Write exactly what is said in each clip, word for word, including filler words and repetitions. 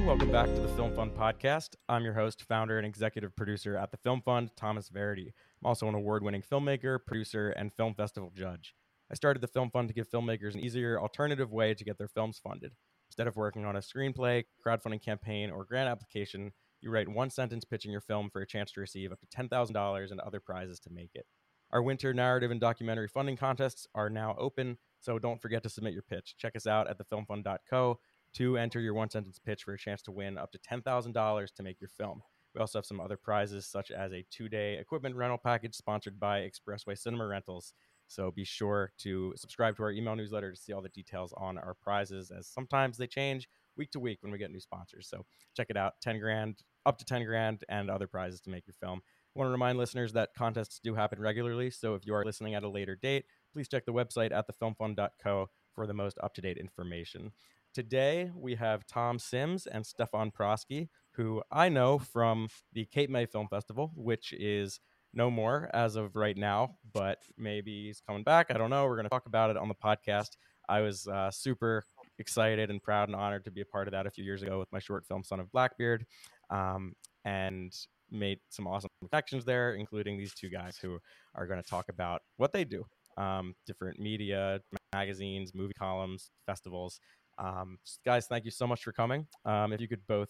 everyone. Welcome back to the Film Fund podcast. I'm your host, founder, and executive producer at the Film Fund, Thomas Verity. I'm also an award-winning filmmaker, producer, and film festival judge. I started the Film Fund to give filmmakers an easier, alternative way to get their films funded. Instead of working on a screenplay, crowdfunding campaign, or grant application, you write one sentence pitching your film for a chance to receive up to ten thousand dollars and other prizes to make it. Our winter narrative and documentary funding contests are now open, so don't forget to submit your pitch. Check us out at the film fund dot co to enter your one-sentence pitch for a chance to win up to ten thousand dollars to make your film. We also have some other prizes, such as a two-day equipment rental package sponsored by Expressway Cinema Rentals. So be sure to subscribe to our email newsletter to see all the details on our prizes, as sometimes they change week to week when we get new sponsors. So check it out, ten grand, up to ten grand, and other prizes to make your film. I want to remind listeners that contests do happen regularly, so if you are listening at a later date, please check the website at the film fund dot co for the most up-to-date information. Today, we have Tom Sims and Stefan Prosky, who I know from the Cape May Film Festival, which is no more as of right now, but maybe he's coming back. I don't know. We're going to talk about it on the podcast. I was uh, super excited and proud and honored to be a part of that a few years ago with my short film, Son of Blackbeard, um, and made some awesome connections there, including these two guys who are going to talk about what they do, um, different media, magazines, movie columns, festivals. Um, guys, thank you so much for coming. Um, if you could both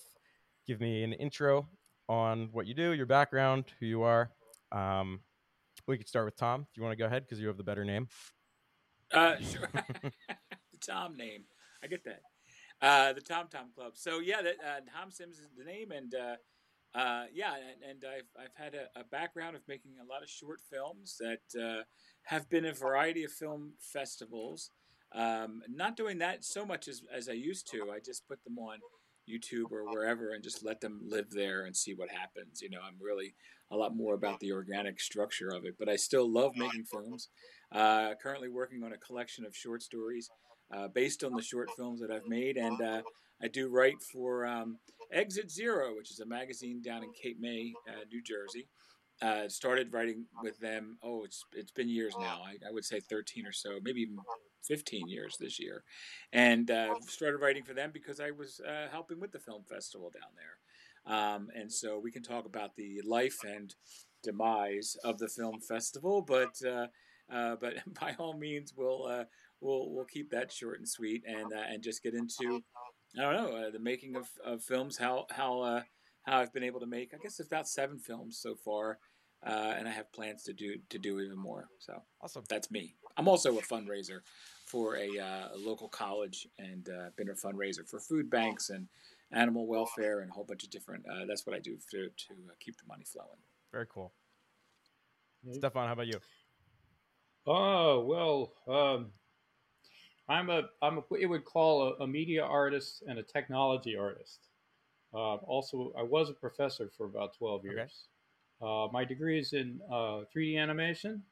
give me an intro on what you do, your background, who you are. Um, we could start with Tom. Do you want to go ahead? Because you have the better name. Uh, sure. The Tom name. I get that. Uh, the Tom Tom Club. So yeah, that, uh, Tom Sims is the name. And, uh, uh, yeah, and, and I've, I've had a, a background of making a lot of short films that, uh, have been a variety of film festivals. Um, not doing that so much as, as I used to. I just put them on YouTube or wherever and just let them live there and see what happens. You know, I'm really a lot more about the organic structure of it, but I still love making films. Uh, currently working on a collection of short stories uh, based on the short films that I've made. And uh, I do write for um, Exit Zero, which is a magazine down in Cape May, uh, New Jersey. Uh, started writing with them. Oh, it's it's been years now. I, I would say thirteen or so, maybe even fifteen years this year. And uh, started writing for them because I was uh, helping with the film festival down there. Um, and so we can talk about the life and demise of the film festival, but uh, uh, but by all means, we'll uh, we'll we'll keep that short and sweet, and uh, and just get into I don't know uh, the making of, of films. How how uh, how I've been able to make I guess about seven films so far. Uh, and I have plans to do to do even more. So awesome. That's me. I'm also a fundraiser for a, uh, a local college, and uh, been a fundraiser for food banks and animal welfare and a whole bunch of different. Uh, that's what I do to, to keep the money flowing. Very cool. Mm-hmm. Stefan, how about you? Oh well, um, I'm a I'm a, what you would call a, a media artist and a technology artist. Uh, also, I was a professor for about twelve years. Okay. Uh, my degree is in uh, three D animation,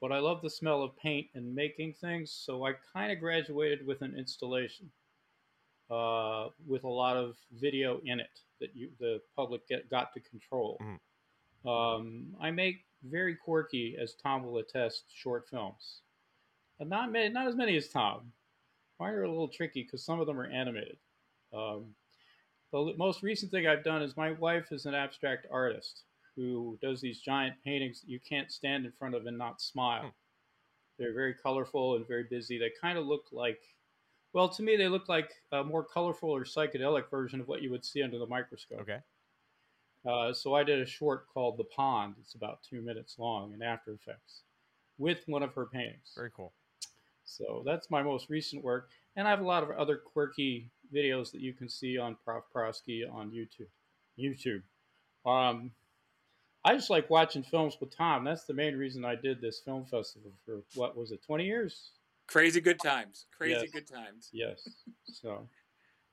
but I love the smell of paint and making things, so I kind of graduated with an installation uh, with a lot of video in it that you, the public get, got to control. Mm-hmm. Um, I make very quirky, as Tom will attest, short films. And not, many, not as many as Tom. Mine are a little tricky because some of them are animated. Um, The most recent thing I've done is my wife is an abstract artist who does these giant paintings that you can't stand in front of and not smile. Hmm. They're very colorful and very busy. They kind of look like, well, to me, they look like a more colorful or psychedelic version of what you would see under the microscope. Okay. Uh, so I did a short called The Pond. It's about two minutes long in After Effects with one of her paintings. Very cool. So that's my most recent work. And I have a lot of other quirky videos that you can see on Prof Prosky on YouTube. YouTube. Um, I just like watching films with Tom. That's the main reason I did this film festival for, what was it, twenty years? Crazy good times. Crazy yes. good times. Yes. So.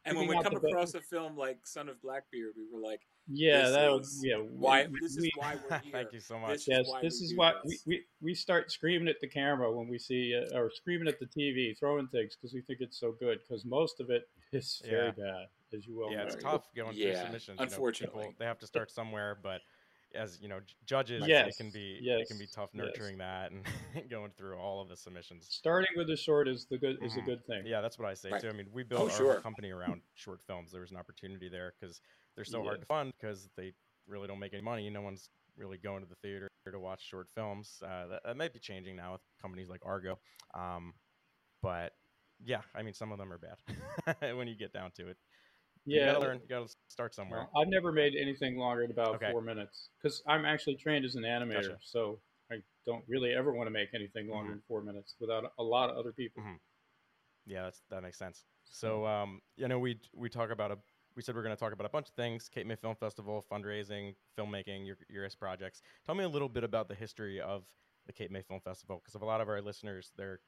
And when we come across best. a film like Son of Blackbeard, we were like, yeah, this that was, yeah. Why, we, this we, is why we're here. Thank you so much. This yes, is this is why we, we, we start screaming at the camera when we see, uh, or screaming at the T V, throwing things because we think it's so good, because most of it is very yeah. bad, as you well yeah, know. Yeah, it's tough going yeah. through submissions. Unfortunately. You know, people, they have to start somewhere, but as you know, judges, yes. it can be yes. it can be tough nurturing yes. that and going through all of the submissions. Starting with the short is the good is mm-hmm. a good thing. Yeah, that's what I say right. too. I mean, we built oh, our sure. whole company around short films. There was an opportunity there because they're so yeah. hard to fund because they really don't make any money. No one's really going to the theater to watch short films. Uh, that, that might be changing now with companies like Argo, um, but yeah, I mean, some of them are bad when you get down to it. Yeah, you gotta learn. You gotta start somewhere. I've never made anything longer than about okay. four minutes because I'm actually trained as an animator, gotcha. So I don't really ever want to make anything longer mm-hmm. than four minutes without a lot of other people. Mm-hmm. Yeah, that's, that makes sense. So um, you know, we we talk about a we said we're going to talk about a bunch of things: Cape May Film Festival, fundraising, filmmaking, your your projects. Tell me a little bit about the history of the Cape May Film Festival, because of a lot of our listeners, they're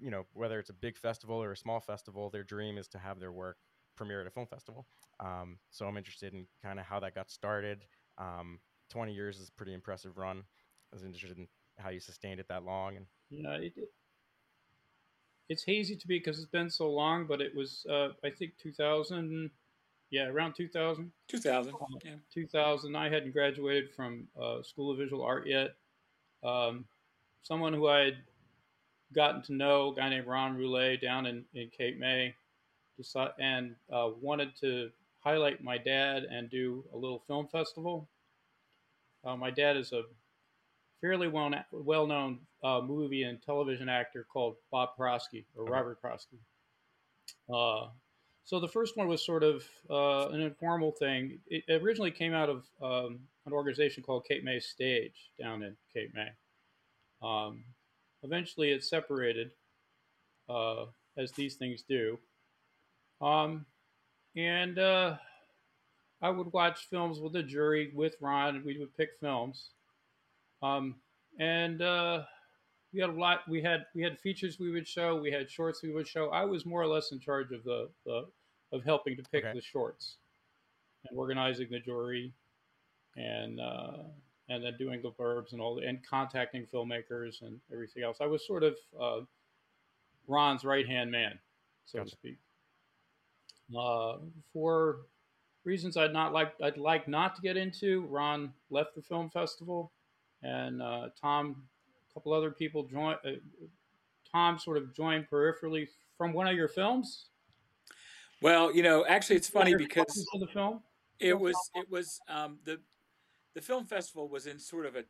you know whether it's a big festival or a small festival, their dream is to have their work premiere at a film festival. Um, so I'm interested in kind of how that got started. Um, twenty years is a pretty impressive run. I was interested in how you sustained it that long. And yeah, it, it, it's hazy to me because it's been so long, but it was, uh, I think two thousand, yeah, around two thousand. two thousand, yeah. two thousand, I hadn't graduated from uh, School of Visual Art yet. Um, someone who I had gotten to know, a guy named Ron Roulet down in, in Cape May, and uh, wanted to highlight my dad and do a little film festival. Uh, my dad is a fairly well na- well-known uh, movie and television actor called Bob Prosky, or Robert Prosky. Uh, so the first one was sort of uh, an informal thing. It originally came out of um, an organization called Cape May Stage down in Cape May. Um, eventually it separated, uh, as these things do. Um, and, uh, I would watch films with the jury with Ron, and we would pick films. Um, and, uh, we had a lot, we had, we had features we would show, we had shorts we would show. I was more or less in charge of the, the of helping to pick okay. the shorts and organizing the jury and, uh, and then doing the blurbs and all, and contacting filmmakers and everything else. I was sort of, uh, Ron's right-hand man, so gotcha. to speak. Uh, for reasons I'd not like, I'd like not to get into, Ron left the film festival, and uh, Tom, a couple other people joined. Uh, Tom sort of joined peripherally from one of your films. Well, you know, actually, it's funny because the film it was it was um, the the film festival was in sort of a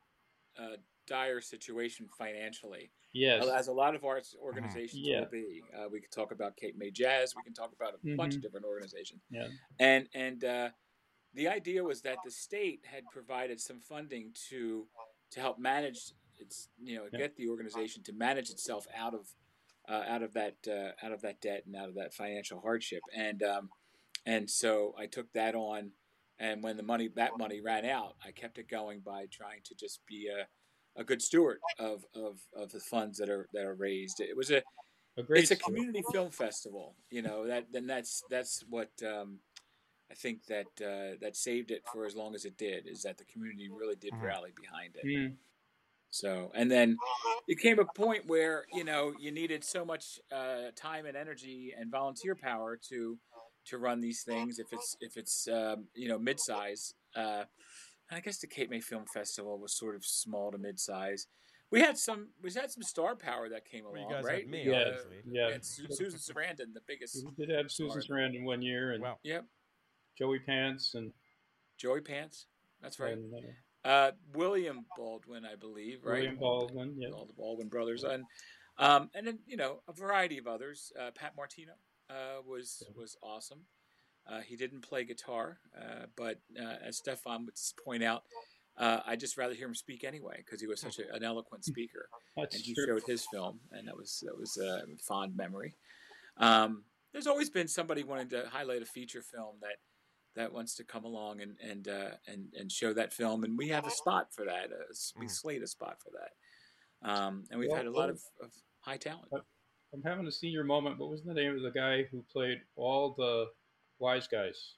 uh, dire situation financially. Yes. As a lot of arts organizations yeah. will be. Uh, we could talk about Cape May Jazz. We can talk about a mm-hmm. bunch of different organizations. Yeah. And and uh, the idea was that the state had provided some funding to to help manage its, you know, yeah. get the organization to manage itself out of uh, out of that uh, out of that debt and out of that financial hardship. And um, and so I took that on. And when the money that money ran out, I kept it going by trying to just be a a good steward of, of, of the funds that are, that are raised. It was a, a great it's a community story. Film festival, you know, that, then that's, that's what um, I think that, uh, that saved it for as long as it did, is that the community really did rally behind it. Mm. So, and then it came a point where, you know, you needed so much uh, time and energy and volunteer power to, to run these things. If it's, if it's, um, you know, mid-size, uh, I guess the Cape May Film Festival was sort of small to mid-size. We had some, we had some star power that came along, well, you guys right? Had me, yeah, obviously. yeah. We had Su- Susan Sarandon, the biggest. We did have star. Susan Sarandon one year, and wow. yep, Joey Pants and Joey Pants. That's right. And, uh, uh, William Baldwin, I believe, right? William Baldwin, yeah. All the Baldwin brothers, and um, and then you know a variety of others. Uh, Pat Martino uh, was yeah. was awesome. Uh, he didn't play guitar, uh, but uh, as Stefan would point out, uh, I just rather hear him speak anyway because he was such a, an eloquent speaker. That's and he true. showed his film, and that was that was a fond memory. Um, there's always been somebody wanting to highlight a feature film that that wants to come along and and uh, and, and show that film, and we have a spot for that. A, we slate a spot for that, um, and we've yeah, had a lot of, of high talent. I'm having a senior moment. What was the name of the guy who played all the Wise Guys?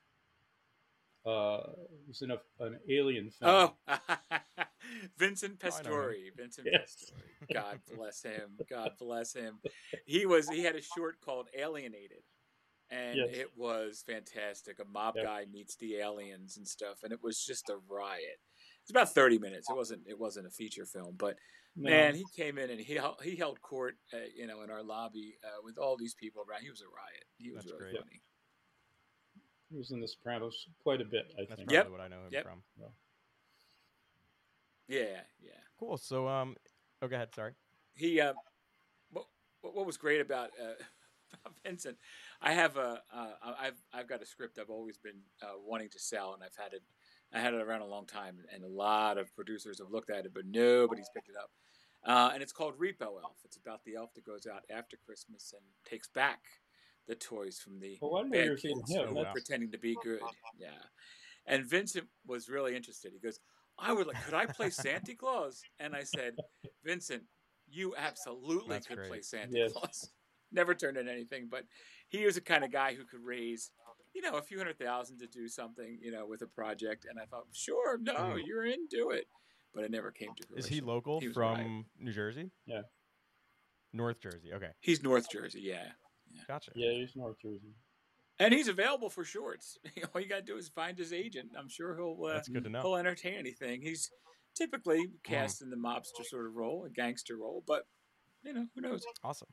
Uh, it was in a, an alien film. Oh, Vincent Pastore. Vincent yes. Pastore. God bless him. God bless him. He was. He had a short called Alienated, and yes. it was fantastic. A mob yep. guy meets the aliens and stuff, and it was just a riot. It's about thirty minutes. It wasn't it wasn't a feature film, but no. Man, he came in and he he held court, uh, you know, in our lobby uh, with all these people around. He was a riot. He was That's really great. funny. He was in The Sopranos quite a bit. I That's think. That's probably yep. what I know him yep. from. Yeah. Yeah, yeah. Cool. So, um, oh, go ahead. Sorry. He, uh, what, what was great about, uh, about Vincent? I have a, uh, I've, I've got a script I've always been uh, wanting to sell, and I've had it, I had it around a long time, and a lot of producers have looked at it, but nobody's picked it up. Uh, and it's called Repo Elf. It's about the elf that goes out after Christmas and takes back the toys from the well, bad kids who were pretending to be good. Yeah. And Vincent was really interested. He goes, I was like, could I play Santa Claus? And I said, Vincent, you absolutely That's could great. play Santa yes. Claus. Never turned in anything, but he was the kind of guy who could raise, you know, a few hundred thousand to do something, you know, with a project. And I thought, sure, no, mm. you're in, do it. But it never came to fruition. Is he local he from right. New Jersey? Yeah. North Jersey, okay. He's North Jersey, yeah. yeah. Gotcha. Yeah, he's North Jersey. And he's available for shorts. All you got to do is find his agent. I'm sure he'll uh, That's good to know. he'll entertain anything. He's typically cast mm. in the mobster sort of role, a gangster role, but you know, who knows? Awesome.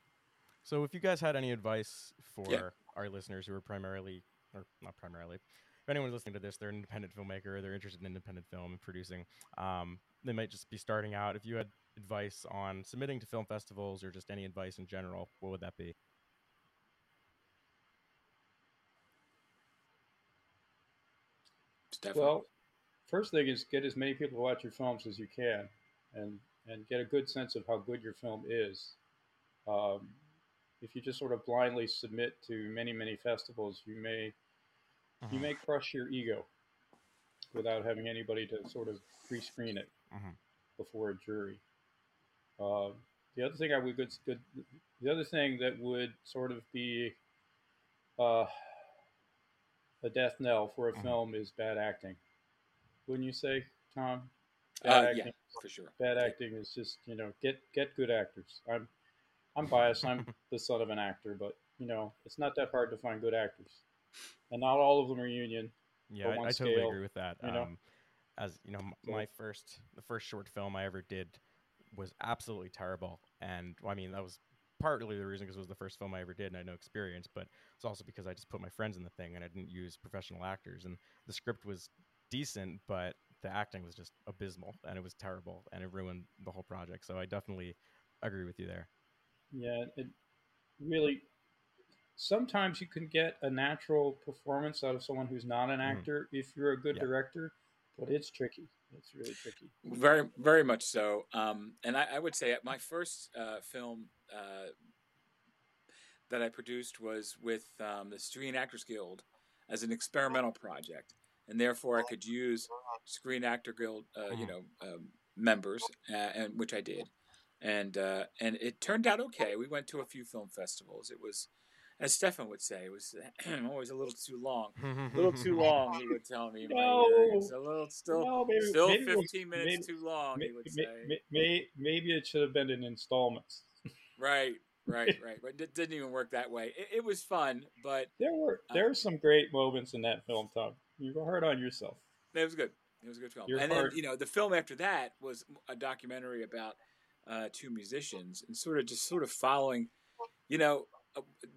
So, if you guys had any advice for yeah. our listeners who are primarily, or not primarily, if anyone's listening to this, they're an independent filmmaker, they're interested in independent film and producing. Um, they might just be starting out. If you had advice on submitting to film festivals or just any advice in general, what would that be? Definitely. Well, first thing is get as many people to watch your films as you can, and and get a good sense of how good your film is. Um, if you just sort of blindly submit to many, many festivals, you may mm-hmm. you may crush your ego without having anybody to sort of pre-screen it mm-hmm. before a jury. Uh, the other thing I would good the other thing that would sort of be uh, a death knell for a film is bad acting. Wouldn't you say, Tom? Bad uh, acting, yeah, for sure. Bad acting is just, you know, get get good actors. I'm I'm biased. I'm the son of an actor, but, you know, it's not that hard to find good actors. And not all of them are union. Yeah, I, I totally scale, agree with that. You know? um, as you know, my first, the first short film I ever did was absolutely terrible. And, I mean, that was partly the reason because it was the first film I ever did and I had no experience, but it's also because I just put my friends in the thing and I didn't use professional actors, and the script was decent, but the acting was just abysmal and it was terrible and it ruined the whole project. So I definitely agree with you there. Yeah, it really, sometimes you can get a natural performance out of someone who's not an actor mm. if you're a good yeah. director, but it's tricky. It's really tricky. Very, very much so. Um, and I, I would say my first uh, film uh, that I produced was with um, the Screen Actors Guild as an experimental project. And therefore I could use Screen Actor Guild, uh, you know, um, members, uh, and which I did. And, uh, and it turned out okay. We went to a few film festivals. It was, as Stefan would say, it was always a little too long. A little too long, he would tell me. No, it's a little still, no, maybe, still maybe fifteen minutes maybe, too long, maybe, he would say. May, may, maybe it should have been in installments. Right, right, right. But it didn't even work that way. It, it was fun, but there were there um, were some great moments in that film, Tom. You were hard on yourself. It was good. It was a good film. Your and heart. Then you know the film after that was a documentary about uh, two musicians and sort of just sort of following, you know.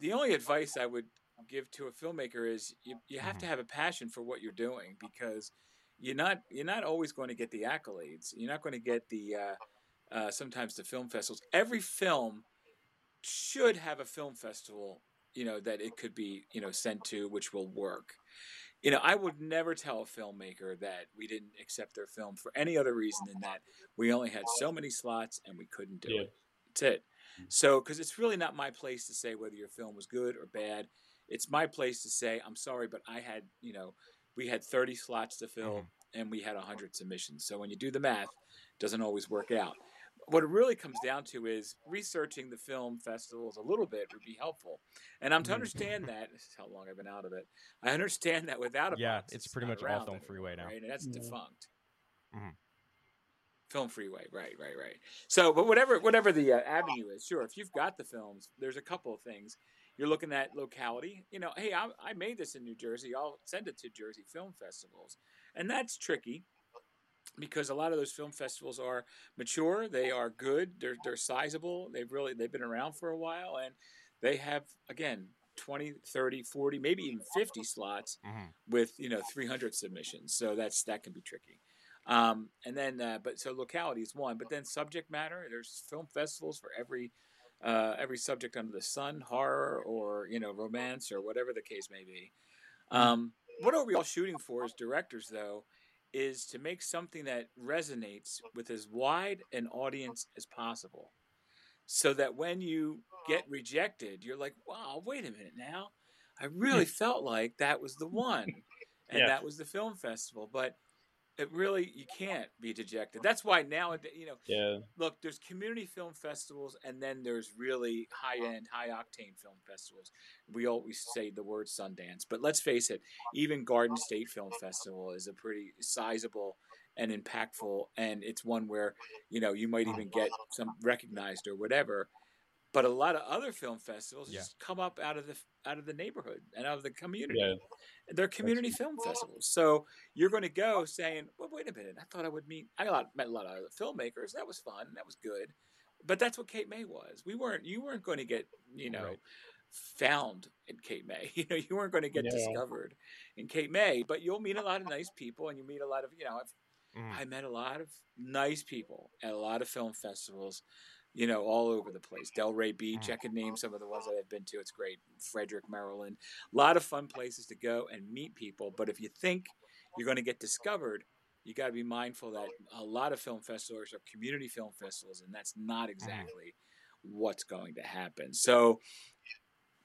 The only advice I would give to a filmmaker is you, you have to have a passion for what you're doing, because you're not you're not always going to get the accolades. You're not going to get the uh, uh, sometimes the film festivals. Every film should have a film festival, you know, that it could be, you know, sent to, which will work. You know, I would never tell a filmmaker that we didn't accept their film for any other reason than that we only had so many slots and we couldn't do yeah. it. That's it. So, because it's really not my place to say whether your film was good or bad. It's my place to say, I'm sorry, but I had, you know, we had thirty slots to fill mm-hmm. and we had one hundred submissions. So when you do the math, it doesn't always work out. What it really comes down to is researching the film festivals a little bit would be helpful. And I'm to understand that, this is how long I've been out of it. I understand that without a yeah, box, it's pretty much all Film Freeway now. Right? And that's mm-hmm. defunct. Mm-hmm. Film Freeway, right, right, right. So, but whatever whatever the uh, avenue is, sure, if you've got the films, there's a couple of things. You're looking at locality. You know, hey, I, I made this in New Jersey. I'll send it to Jersey Film Festivals. And that's tricky because because a lot of those film festivals are mature, they are good, they're they're sizable, they've really they've been around for a while, and they have, again, twenty, thirty, forty, maybe even fifty slots mm-hmm. with, you know, three hundred submissions. So that's that can be tricky. Um, and then, uh, but so locality is one, but then subject matter, there's film festivals for every, uh, every subject under the sun, horror or, you know, romance or whatever the case may be. Um, what are we all shooting for as directors, though, is to make something that resonates with as wide an audience as possible, so that when you get rejected, you're like, wow, wait a minute now, I really felt like that was the one, and yeah. that was the film festival, but it really, you can't be dejected. That's why now, you know, yeah. look, there's community film festivals, and then there's really high-end, high-octane film festivals. We always say the word Sundance, but let's face it, even Garden State Film Festival is a pretty sizable and impactful, and it's one where, you know, you might even get some recognized or whatever. But a lot of other film festivals yeah. just come up out of the out of the neighborhood and out of the community. Yeah. They're community That's film festivals. So you're going to go saying, well, wait a minute. I thought I would meet – I met a lot of other filmmakers. That was fun. That was good. But that's what Cape May was. We weren't – you weren't going to get, you know, right. found in Cape May. You know, you weren't going to get yeah. discovered in Cape May. But you'll meet a lot of nice people, and you meet a lot of – you know, I've, mm. I met a lot of nice people at a lot of film festivals. You know, all over the place. Delray Beach, I could name some of the ones that I've been to. It's great. Frederick, Maryland. A lot of fun places to go and meet people. But if you think you're going to get discovered, you got to be mindful that a lot of film festivals are community film festivals, and that's not exactly what's going to happen. So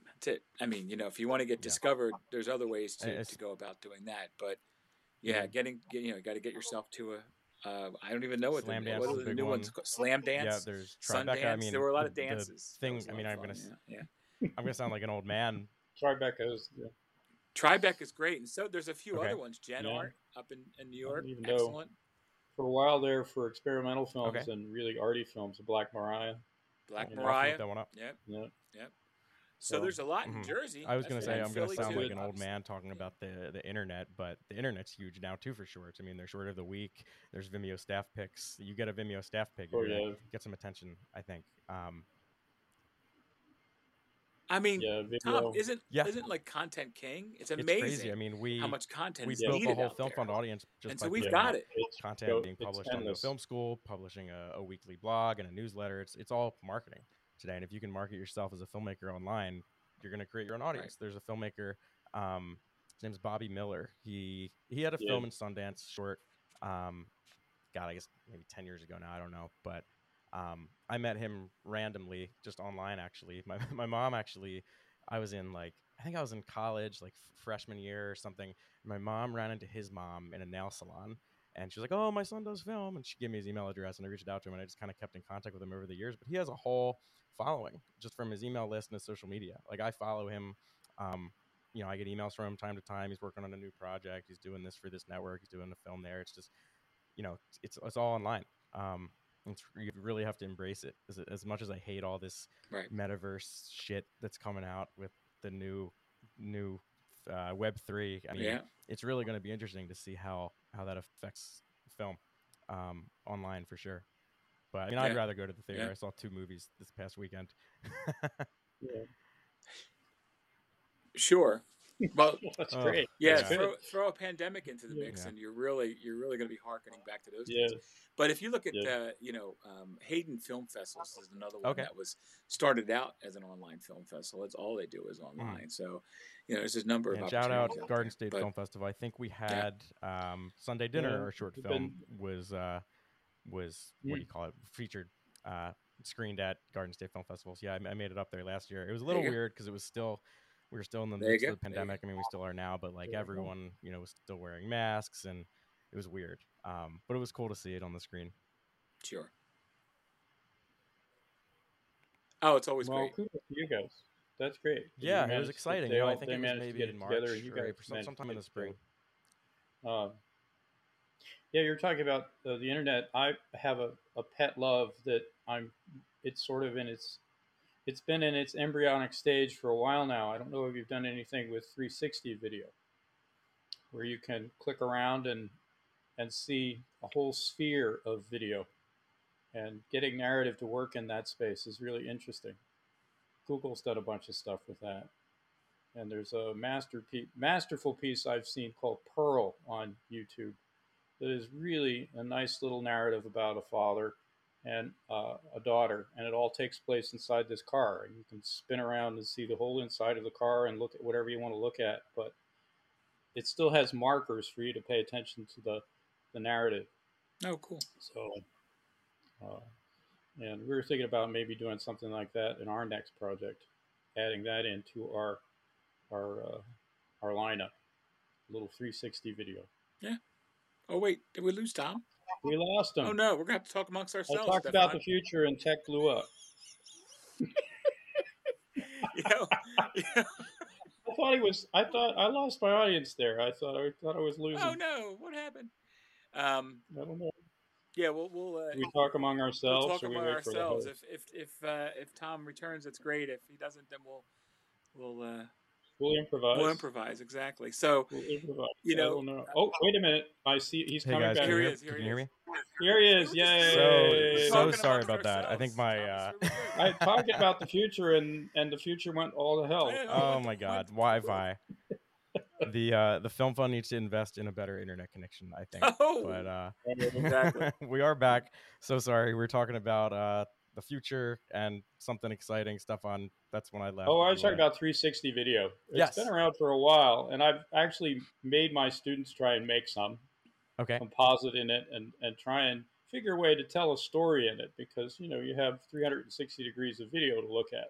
that's it. I mean, you know, if you want to get discovered, there's other ways to, to go about doing that. But, yeah, getting, you know, you got to get yourself to a – Uh, I don't even know what, Slam the, dance what are the new one. ones called. Slam Dance. Yeah, there's Tribeca. I mean, there were a lot of dances. Things. I mean, I'm gonna. Yeah. yeah. I'm gonna sound like an old man. Tribeca is. Yeah. Tribeca is great, and so there's a few okay. other ones. Gen yeah. Art up in, in New York. Even Excellent. Know. For a while there, for experimental films okay. and really arty films, Black Mariah. Black I mean, Mariah. That one up. Yep. Yep. Yep. So well, there's a lot in mm-hmm. Jersey. I was going to say, I'm going to sound too. like an old man talking about the, the internet, but the internet's huge now, too, for shorts. I mean, they're short of the week. There's Vimeo staff picks. You get a Vimeo staff pick, oh, yeah. you get some attention, I think. Um, I mean, yeah, Tom, isn't yeah. isn't like Content King? It's amazing. It's crazy. I mean, we how much content we built the whole Film there. Fund audience just and by so we've got it. Content it's being published endless. on the film school, publishing a, a weekly blog and a newsletter. It's it's all marketing today, and if you can market yourself as a filmmaker online, you're going to create your own audience. Right. There's a filmmaker, um, his name's Bobby Miller. He he had a yeah. film in Sundance short, um, God, I guess maybe ten years ago now. I don't know, but um, I met him randomly, just online actually. My my mom actually, I was in like I think I was in college, like freshman year or something. My mom ran into his mom in a nail salon. And she's like, oh, my son does film. And she gave me his email address, and I reached out to him, and I just kind of kept in contact with him over the years. But he has a whole following just from his email list and his social media. Like, I follow him. Um, you know, I get emails from him time to time. He's working on a new project. He's doing this for this network. He's doing a film there. It's just, you know, it's it's all online. Um, it's, you really have to embrace it. As, as much as I hate all this right. metaverse shit that's coming out with the new new uh, Web three, I mean, yeah. it's really going to be interesting to see how how that affects film um, online for sure. But I mean, yeah. I'd rather go to the theater. Yeah. I saw two movies this past weekend. yeah. Sure. Well, that's uh, great. Yeah, yeah. Throw, throw a pandemic into the yeah. mix, yeah. and you're really you're really going to be harkening back to those yeah. things. But if you look at yeah. uh, you know um, Hayden Film Festival is another one okay. that was started out as an online film festival. It's all they do is online. Mm. So you know, there's a number and of shout out Garden there. State but, Film Festival. I think we had yeah. um, Sunday Dinner, yeah. our short it's film been... was uh, was yeah. what do you call it featured. Uh, screened at Garden State Film Festivals. Yeah, I, I made it up there last year. It was a little weird because it was still. We were still in the midst of the pandemic. I mean, we still are now, but like everyone, you know, was still wearing masks, and it was weird. Um, but it was cool to see it on the screen. Sure. Oh, it's always well, great. Cool for you guys. That's great. Yeah, it was exciting. You know, I think it was maybe in March or sometime in the spring. Um, yeah, you're talking about uh, the internet. I have a, a pet love that I'm. It's sort of in its. It's been in its embryonic stage for a while now. I don't know if you've done anything with three sixty video, where you can click around and and see a whole sphere of video. And getting narrative to work in that space is really interesting. Google's done a bunch of stuff with that. And there's a masterpiece, masterful piece I've seen called Pearl on YouTube that is really a nice little narrative about a father and uh, a daughter. And it all takes place inside this car. You can spin around and see the whole inside of the car and look at whatever you want to look at. But it still has markers for you to pay attention to the, the narrative. Oh, cool. So, uh, and we were thinking about maybe doing something like that in our next project, adding that into our our uh, our lineup, a little three sixty video. Yeah. Oh, wait, did we lose Tom? We lost him. Oh, no, we're going to have to talk amongst ourselves. I talked Stefan. about the future and tech blew up. yeah, yeah. I thought he was, I thought I lost my audience there. I thought I thought I was losing. Oh no, what happened? Um, I don't know. Yeah, we'll we'll uh, we talk among ourselves. We'll talk among we ourselves. If if if uh, if Tom returns, it's great. If he doesn't, then we'll we'll uh, we'll improvise. We'll improvise exactly. So we'll improvise. you know, know. Oh uh, wait a minute! I see he's hey coming guys, back. Here he is. Here he is. Can you hear me? Here he is. Yay! So, so sorry about that. I think my uh... I talked about the future and, and the future went all to hell. Oh my God, Wi-Fi. The uh, the Film Fund needs to invest in a better internet connection, I think. Oh, but uh, exactly. We are back. So sorry, we're talking about uh, the future and something exciting stuff on. That's when I left. Oh, I was talking about three sixty video. It's yes. been around for a while, and I've actually made my students try and make some. Okay. Composite in it and, and try and figure a way to tell a story in it because, you know, you have three hundred sixty degrees of video to look at.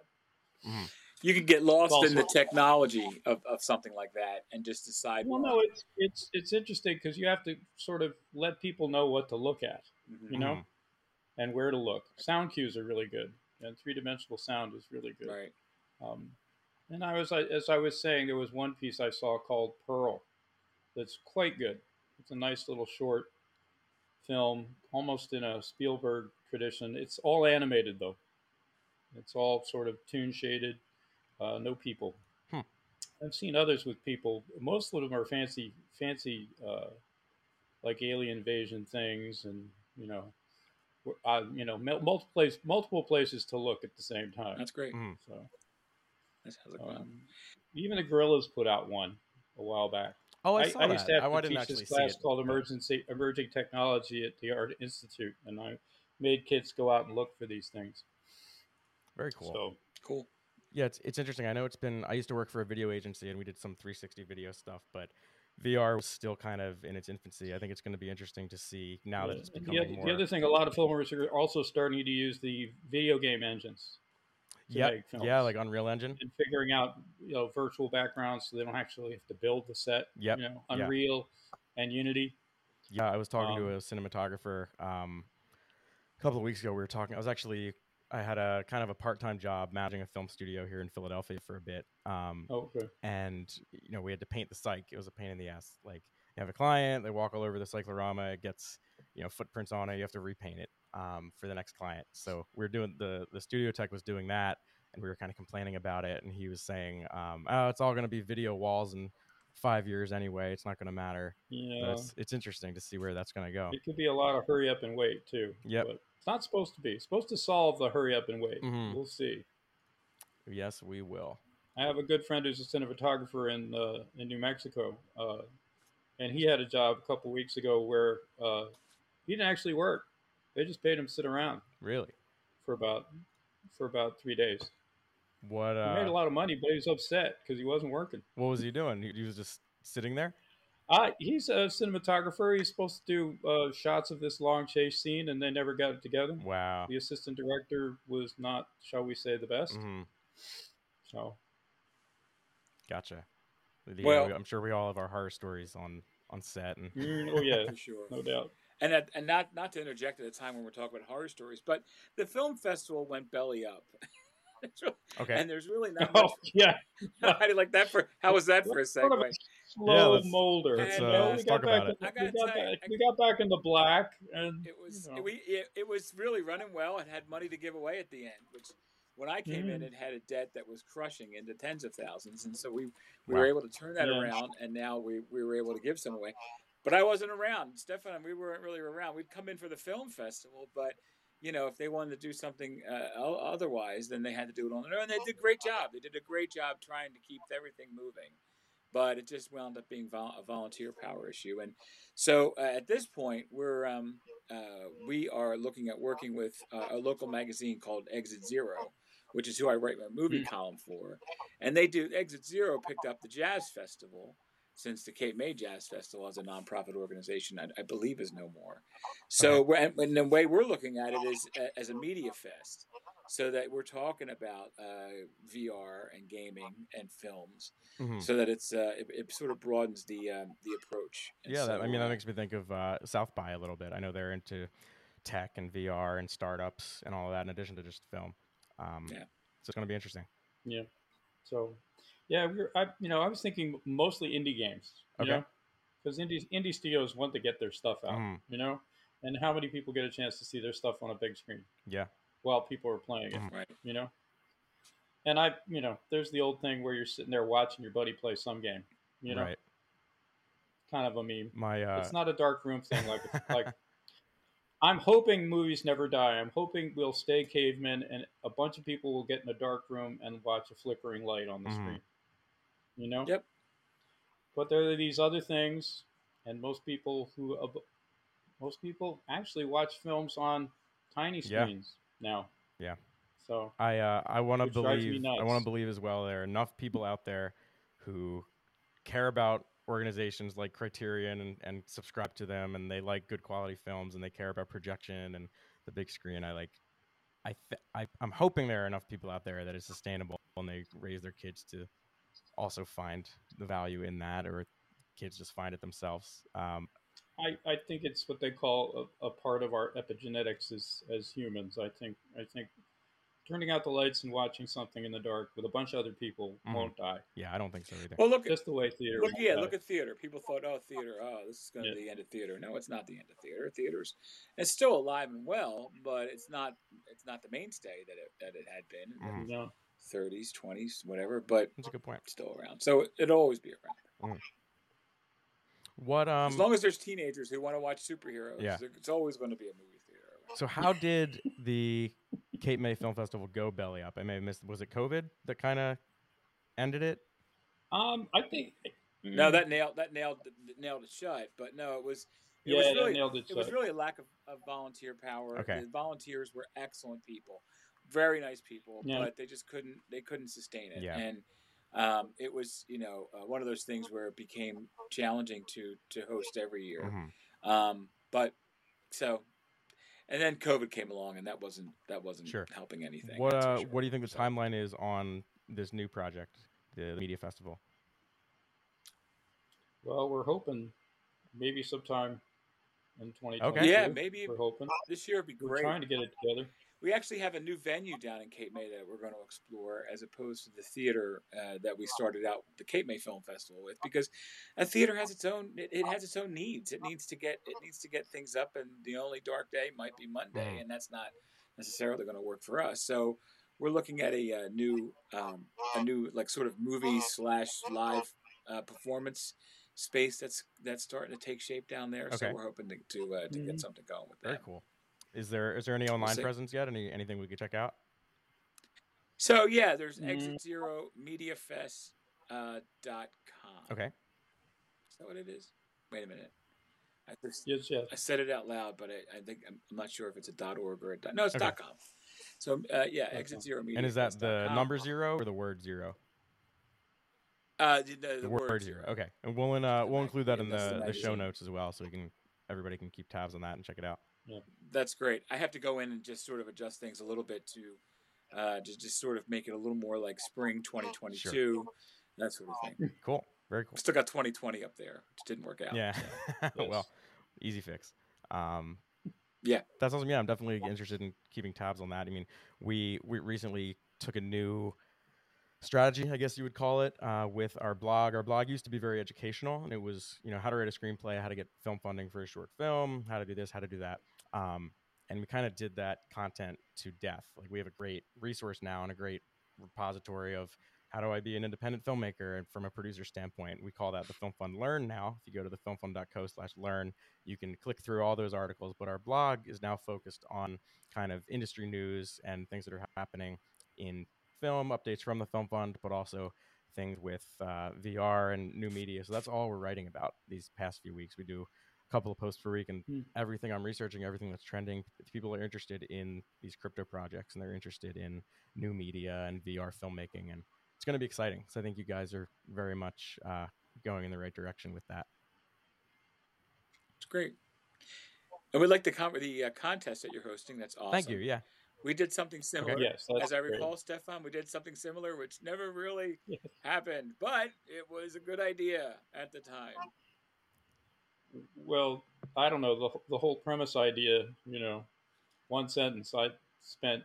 Mm. You could get lost also, in the technology of, of something like that and just decide. Well, no, it's, it's, it's interesting because you have to sort of let people know what to look at, mm-hmm. you know, mm-hmm. and where to look. Sound cues are really good and three-dimensional sound is really good. Right. Um, and I was, as I was saying, there was one piece I saw called Pearl that's quite good. It's a nice little short film, almost in a Spielberg tradition. It's all animated, though. It's all sort of tune-shaded, uh, no people. Hmm. I've seen others with people. Most of them are fancy, fancy, uh, like alien invasion things, and you know, uh, you know, multiple places, multiple places to look at the same time. That's great. Mm. So, that sounds like um, even the Gorillas put out one a while back. Oh, I, I saw I used that. to have I to teach this class called Emergency Emerging Technology at the Art Institute, and I made kids go out and look for these things. Very cool. So cool. Yeah, it's it's interesting. I know it's been. I used to work for a video agency, and we did some three sixty video stuff, but V R was still kind of in its infancy. I think it's going to be interesting to see now yeah. that it's becoming the other, more. The other thing, a lot of filmmakers are also starting to use the video game engines. Yeah, yeah, like Unreal Engine and figuring out you know virtual backgrounds so they don't actually have to build the set. Yep. You know, Unreal yeah. and Unity. Yeah, I was talking um, to a cinematographer um, a couple of weeks ago. We were talking. I was actually I had a kind of a part-time job managing a film studio here in Philadelphia for a bit. Um, oh, okay. And you know we had to paint the psych. It was a pain in the ass. Like you have a client, they walk all over the cyclorama. It gets you know footprints on it. You have to repaint it. Um, for the next client. So we're doing the, the studio tech was doing that and we were kind of complaining about it. And he was saying, um, oh, it's all going to be video walls in five years anyway. It's not going to matter. Yeah. It's, it's interesting to see where that's going to go. It could be a lot of hurry up and wait too. Yep. But it's not supposed to be. It's supposed to solve the hurry up and wait. Mm-hmm. We'll see. Yes, we will. I have a good friend who's a cinematographer in, uh, in New Mexico. Uh, and he had a job a couple weeks ago where uh, he didn't actually work. They just paid him to sit around really for about for about three days. What uh, he made a lot of money, but he was upset because he wasn't working. What was he doing? He, he was just sitting there. Uh, he's a cinematographer. He's supposed to do uh, shots of this long chase scene, and they never got it together. Wow. The assistant director was not, shall we say, the best. Mm-hmm. So, gotcha. The, well, I'm sure we all have our horror stories on on set. And oh yeah, for sure, no doubt. And, at, and not, not to interject at a time when we're talking about horror stories, but the film festival went belly up. Okay. And there's really not much. Oh, yeah. I did like that for, how was that for a second? Sort of slow yeah, molder. Let's, and, uh, uh, let's talk about in, it. We got, you, back, we got back in the black. And, it, was, you know. we, it, it was really running well and had money to give away at the end, which when I came mm. in, it had a debt that was crushing into tens of thousands. And so we, we wow. were able to turn that yeah. around, and now we, we were able to give some away. But I wasn't around. Stefan and we weren't really around. We'd come in for the film festival, but you know, if they wanted to do something uh, otherwise, then they had to do it on their own. And they did a great job. They did a great job trying to keep everything moving. But it just wound up being vol a volunteer power issue. And so uh, at this point, we're um, uh, we are looking at working with uh, a local magazine called Exit Zero, which is who I write my movie mm. column for. And they do, Exit Zero picked up the Jazz Festival, since the Cape May Jazz Festival as a nonprofit organization, I, I believe, is no more. So we're, and, and the way we're looking at it is uh, as a media fest, so that we're talking about uh, V R and gaming and films, mm-hmm. so that it's uh, it, it sort of broadens the uh, the approach. And yeah, so, that, I mean, that makes me think of uh, South by a little bit. I know they're into tech and V R and startups and all of that, in addition to just film. Um, yeah. So it's going to be interesting. Yeah. So... Yeah, we were, I, you know, I was thinking mostly indie games, you okay. know, because indie, indie studios want to get their stuff out, mm. you know, and how many people get a chance to see their stuff on a big screen? Yeah. While people are playing mm. it, right. you know, and I, you know, there's the old thing where you're sitting there watching your buddy play some game, you know, right. kind of a meme. My, uh... It's not a dark room thing like like. I'm hoping movies never die. I'm hoping we'll stay cavemen and a bunch of people will get in a dark room and watch a flickering light on the mm. screen. You know? Yep. But there are these other things, and most people who most people actually watch films on tiny screens yeah. now. Yeah. So I uh, I want to believe I want to believe as well there are enough people out there who care about organizations like Criterion and, and subscribe to them, and they like good quality films, and they care about projection and the big screen. I like I, th I I'm hoping there are enough people out there that it's sustainable, and they raise their kids to also find the value in that, or kids just find it themselves. Um, I, I think it's what they call a, a part of our epigenetics as, as humans. I think I think turning out the lights and watching something in the dark with a bunch of other people mm. won't die. Yeah, I don't think so either. Well, look just at, the way theater. Look, yeah, die. look at theater. People thought, oh, theater, oh, this is going to yeah. be the end of theater. No, it's not the end of theater. Theater's it's still alive and well, but it's not it's not the mainstay that it that it had been. Mm. No. thirties, twenties, whatever, but that's a good point. Still around, so it'll always be around. Mm. What, um, as long as there's teenagers who want to watch superheroes, yeah. it's always going to be a movie theater. Around. So, how did the Cape May Film Festival go belly up? I may have missed. Was it COVID that kind of ended it? Um, I think no, that nailed that nailed that nailed it shut. But no, it was it yeah, was really, nailed it. It shut. was really a lack of, of volunteer power. Okay, the volunteers were excellent people. Very nice people, yeah. but they just couldn't. They couldn't sustain it, yeah. and um, it was, you know, uh, one of those things where it became challenging to to host every year. Mm-hmm. um, but so, and then COVID came along, and that wasn't that wasn't sure. helping anything. What uh, sure. What do you think the timeline is on this new project, the media festival? Well, we're hoping maybe sometime in twenty twenty. Okay. Yeah, maybe we're hoping this year would be great. We're trying to get it together. We actually have a new venue down in Cape May that we're going to explore, as opposed to the theater uh, that we started out the Cape May Film Festival with, because a theater has its own it, it has its own needs. It needs to get it needs to get things up, and the only dark day might be Monday, and that's not necessarily going to work for us. So we're looking at a, a new um, a new like sort of movie slash live uh, performance space that's that's starting to take shape down there. Okay. So we're hoping to to, uh, to get something going with that. Very cool. Is there is there any online presence yet? Any anything we could check out? So yeah, there's mm. Exit Zero Media Fest uh, dot com. Okay, is that what it is? Wait a minute. I just, yes, yes. I said it out loud, but I, I think I'm, I'm not sure if it's a dot org or a dot. No, it's okay. dot com. So uh, yeah, okay. Exit Zero Media. And is that the number zero or the word zero? Uh, the, the, the word, word zero. zero. Okay, and we'll in, uh, we'll include that in the the, the show notes as well, so we can everybody can keep tabs on that and check it out. Yeah. That's great. I have to go in and just sort of adjust things a little bit to uh, just, just sort of make it a little more like spring twenty twenty-two, sure. that sort of thing. Cool. Very cool. Still got twenty twenty up there, which didn't work out. Yeah. So. Well, easy fix. Um, yeah. That's awesome. Yeah, I'm definitely interested in keeping tabs on that. I mean, we, we recently took a new strategy, I guess you would call it, uh, with our blog. Our blog used to be very educational, and it was, you know, how to write a screenplay, how to get film funding for a short film, how to do this, how to do that. Um, and we kind of did that content to death. Like, we have a great resource now and a great repository of how do I be an independent filmmaker? And from a producer standpoint, we call that the Film Fund Learn now. If you go to the filmfund.co slash learn, you can click through all those articles. But our blog is now focused on kind of industry news and things that are happening in film, updates from the Film Fund, but also things with uh, V R and new media. So that's all we're writing about these past few weeks. We do a couple of posts per week, and mm. everything I'm researching, everything that's trending, people are interested in these crypto projects, and they're interested in new media and V R filmmaking, and it's going to be exciting. So I think you guys are very much uh, going in the right direction with that. It's great. And we like the con- the uh, contest that you're hosting. That's awesome. Thank you. Yeah. We did something similar. Okay. Yes, As I recall, great. Stefan, we did something similar, which never really yes. happened, but it was a good idea at the time. Well, I don't know. The, the whole premise idea, you know, one sentence, I spent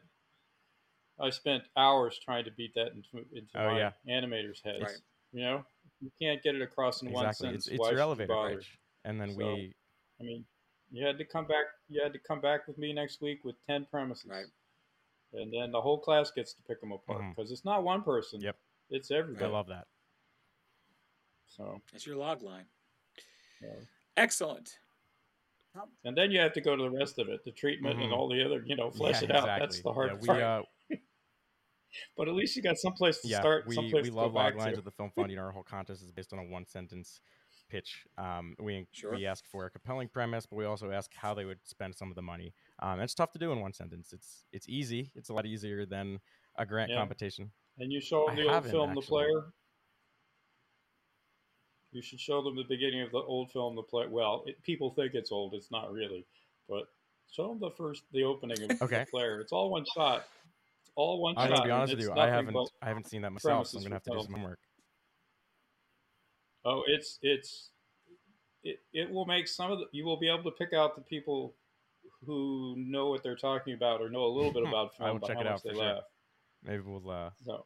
I spent hours trying to beat that into, into oh, my yeah. animators' heads. Right. You know, you can't get it across in exactly. one sentence. It's, it's your elevator pitch. And then so, we, I mean, you had to come back. You had to come back with me next week with ten premises, right. And then the whole class gets to pick them apart because mm-hmm. it's not one person. Yep, it's everybody. I love that. So that's your log line. Yeah. Excellent. And then you have to go to the rest of it, the treatment mm-hmm. and all the other, you know, flesh yeah, it out. Exactly. That's the hard yeah, we, part. Uh, But at least you got someplace to yeah, start. We, someplace we to love log lines of the Film Fund. You know, our whole contest is based on a one sentence pitch. Um, we sure. we ask for a compelling premise, but we also ask how they would spend some of the money. Um, it's tough to do in one sentence. It's it's easy. It's a lot easier than a grant yeah. competition. And you show them the old film, actually. The player. You should show them the beginning of the old film, the play. Well, it, people think it's old. It's not really, but show them the first, the opening of okay. the player. It's all one shot. All one I'm shot. I'm gonna be honest with you. I haven't, I haven't seen that myself. So I'm gonna have to do some homework. Oh, it's, it's, it, it will make some of the, you will be able to pick out the people who know what they're talking about or know a little bit about film. I will check it out for sure. Maybe we'll, uh, so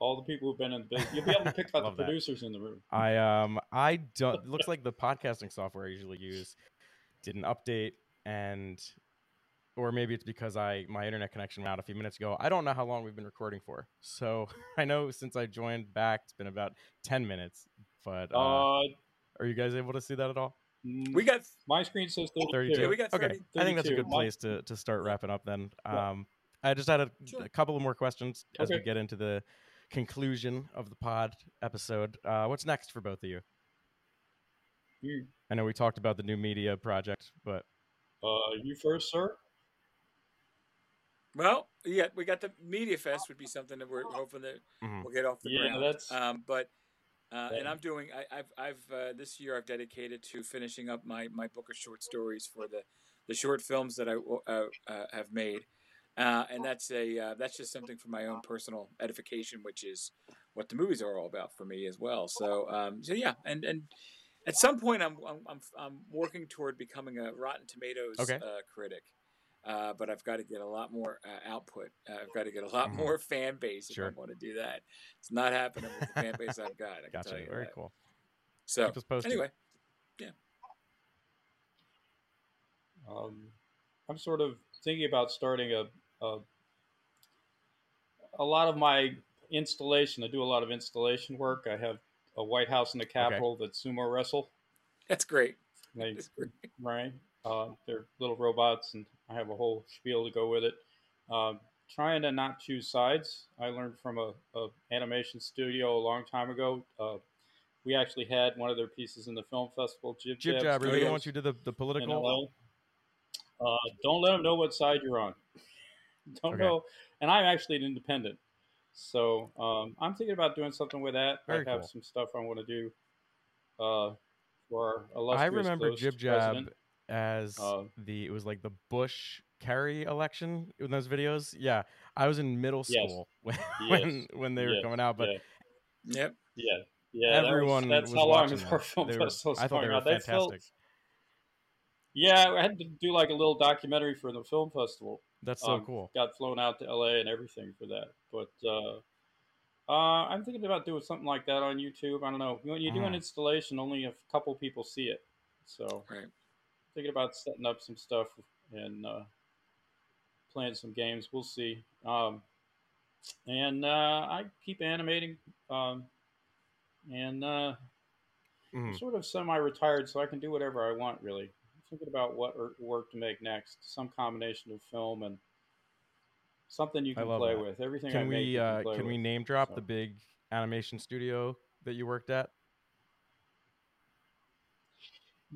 all the people who've been in the business, you'll be able to pick out the producers in the room. I, um, I don't, it looks like the podcasting software I usually use did an update and, or maybe it's because I my internet connection went out a few minutes ago. I don't know how long we've been recording for. So I know since I joined back, it's been about ten minutes. But uh, uh, are you guys able to see that at all? We got my screen says thirty-two. Yeah, we got thirty, okay, thirty-two. I think that's a good place to to start wrapping up then. Yeah. Um, I just had a, sure. a couple of more questions as okay. we get into the conclusion of the pod episode. Uh, what's next for both of you? Mm. I know we talked about the new media project, but uh, you first, sir. Well, yeah, we got the Media Fest would be something that we're hoping that mm-hmm. we'll get off the yeah, ground. That's, um, but, uh, yeah. and I'm doing, I, I've, I've, uh, this year I've dedicated to finishing up my, my book of short stories for the, the short films that I uh, uh, have made. Uh, and that's a, uh, that's just something for my own personal edification, which is what the movies are all about for me as well. So, um, so yeah. And, and at some point I'm, I'm, I'm working toward becoming a Rotten Tomatoes okay. uh, critic. Uh, but I've got to get a lot more uh, output. Uh, I've got to get a lot mm-hmm. more fan base if sure. I want to do that. It's not happening with the fan base I've got. I can gotcha. Tell you Very that. Cool. So anyway, yeah. Um, I'm sort of thinking about starting a, a a lot of my installation. I do a lot of installation work. I have a White House in the Capitol okay. that sumo wrestle. That's great. They, That's great. Right. Uh, they're little robots, and I have a whole spiel to go with it. Um, trying to not choose sides. I learned from a, a animation studio a long time ago. Uh, we actually had one of their pieces in the film festival. JibJab. JibJab. Really want you to do the, the political. Uh, don't let them know what side you're on. Don't okay. know. And I'm actually an independent. So um, I'm thinking about doing something with that. Very I have cool. some stuff I want to do uh, for our illustrious I remember JibJab. As um, the it was like the Bush Kerry election in those videos. Yeah, I was in middle school yes. when yes. when, when they were yes. coming out. But yeah. yep, yeah, yeah. Everyone that was, that's was how long is our film festival was. I thought they were fantastic. Felt, yeah, I had to do like a little documentary for the film festival. That's so um, cool. Got flown out to L A and everything for that. But uh, uh, I'm thinking about doing something like that on YouTube. I don't know. When you do mm. an installation, only a couple people see it. So. Right. Thinking about setting up some stuff and uh, playing some games. We'll see. Um, and uh, I keep animating, um, and uh, mm-hmm. sort of semi-retired, so I can do whatever I want. Really, I'm thinking about what work to make next. Some combination of film and something you can play that. with. Everything. Can I we make, uh, can, can we name drop so. the big animation studio that you worked at?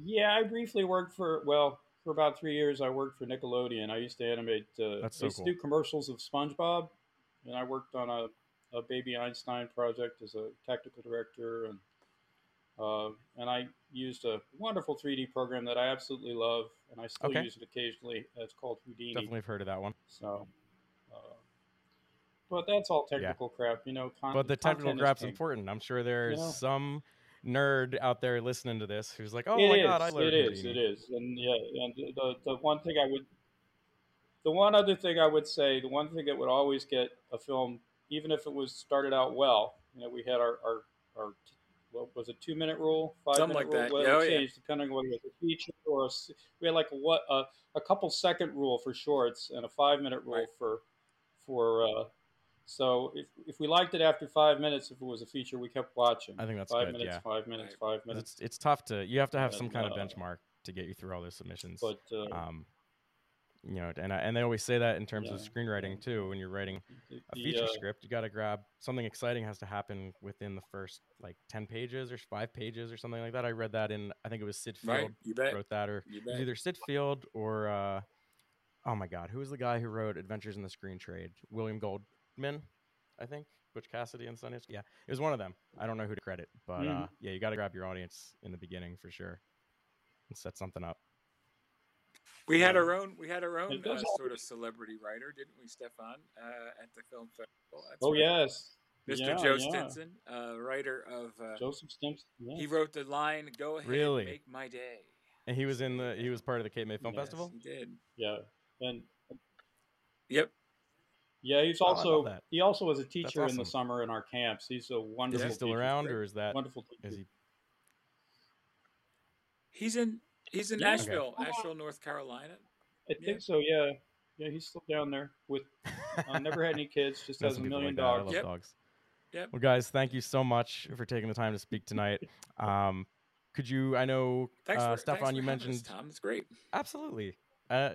Yeah, I briefly worked for, well, for about three years, I worked for Nickelodeon. I used to animate, uh, That's so I used cool. to do commercials of SpongeBob, and I worked on a, a Baby Einstein project as a technical director, and uh, and I used a wonderful three D program that I absolutely love, and I still okay. use it occasionally. It's called Houdini. Definitely have heard of that one. So, uh, but that's all technical yeah. crap, you know. Con- but the technical crap's important. I'm sure there's you know? some nerd out there listening to this who's like, oh it my is, god, I learned it is, it is, and yeah, and the the one thing I would, the one other thing I would say, the one thing that would always get a film, even if it was started out well, you know, we had our our, our what was it, two minute rule, five Something minute like rule, that. Well, yeah, it changed yeah. depending on whether it was a feature or a, we had like a what a, a couple second rule for shorts and a five minute rule right. for for. Uh, So if if we liked it after five minutes, if it was a feature, we kept watching. I think that's five good, minutes, yeah. five minutes, right. five minutes. It's, it's tough to, you have to have and, some kind uh, of benchmark to get you through all those submissions. But, uh, um, you know, and I, and they always say that in terms yeah, of screenwriting yeah. too, when you're writing the, a feature uh, script, you got to grab something exciting has to happen within the first like ten pages or five pages or something like that. I read that in, I think it was Sid Field right, you bet. wrote that, or it was either Sid Field or, uh, oh my God, who was the guy who wrote Adventures in the Screen Trade? William Gold. Men, I think, Butch Cassidy and Sundance. Yeah, it was one of them. I don't know who to credit, but mm-hmm. uh, yeah, you got to grab your audience in the beginning for sure and set something up. We yeah. had our own, we had our own uh, sort of celebrity writer, didn't we, Stefan, uh, at the film festival? That's oh, right. yes. Mister Yeah, Joe yeah. Stinson, uh, writer of... Uh, Joseph Stinson, yes. He wrote the line, go ahead really? and make my day. And he was in the, he was part of the Cape May Film yes, Festival? Yes, he did. Yeah. And Yep. Yeah, he's also oh, he also was a teacher awesome. in the summer in our camps. He's a wonderful. Is he still teacher. around, or is that wonderful? Teacher. Is he? He's in he's in yeah, Asheville, okay. Asheville, North Carolina. I think yeah. so. Yeah, yeah, he's still down there. With uh, never had any kids, just has a million like dogs. I love yep. dogs. Yep. Well, guys, thank you so much for taking the time to speak tonight. Um, could you? I know, thanks uh, for, Stefan, thanks you for mentioned us, Tom. It's great. Absolutely. Uh,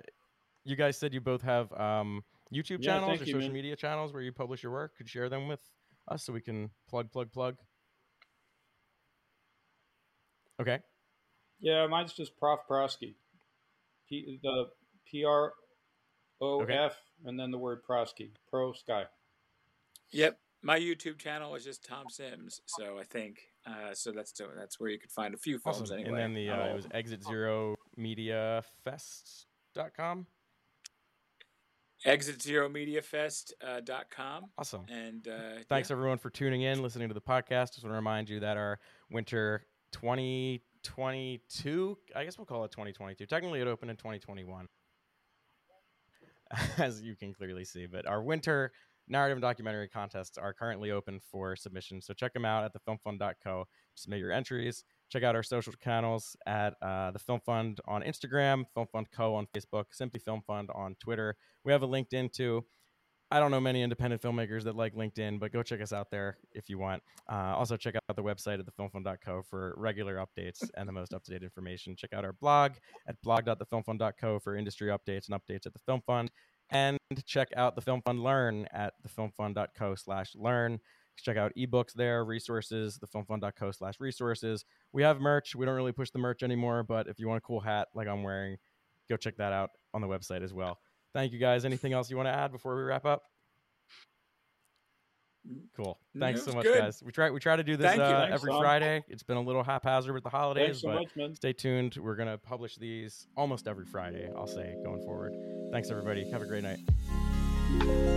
you guys said you both have. Um, YouTube channels yeah, or you, social man. media channels where you publish your work? Could you share them with us so we can plug, plug, plug? Okay. Yeah, mine's just Prof Prosky. P, the P R O F okay. and then the word Prosky. Pro Sky. Yep. My YouTube channel is just Tom Sims. So I think uh, so that's that's where you could find a few films awesome. anyway. And then the uh, oh. it was Exit Zero Media Fest dot com. exit zero media fest dot com. Uh, awesome. And uh, thanks, yeah. everyone, for tuning in, listening to the podcast. Just want to remind you that our winter twenty twenty-two, I guess we'll call it twenty twenty-two. Technically, it opened in twenty twenty-one, as you can clearly see. But our winter narrative and documentary contests are currently open for submission. So check them out at the film fund dot co. Submit your entries. Check out our social channels at uh, the Film Fund on Instagram, Film Fund Co. on Facebook, Simply Film Fund on Twitter. We have a LinkedIn too. I don't know many independent filmmakers that like LinkedIn, but go check us out there if you want. Uh, also, check out the website at the film fund dot co for regular updates and the most up-to-date information. Check out our blog at blog dot the film fund dot co for industry updates and updates at the Film Fund. And check out the Film Fund Learn at the film fund dot co slash learn. Check out ebooks there, resources, the film fund dot co slash resources. We have merch. We don't really push the merch anymore, but if you want a cool hat like I'm wearing, go check that out on the website as well. Thank you, guys. Anything else you want to add before we wrap up? Cool. Thanks so much, good. guys. We try we try to do this uh, every Tom. Friday. It's been a little haphazard with the holidays, so but much, man. Stay tuned. We're going to publish these almost every Friday, I'll say, going forward. Thanks, everybody. Have a great night.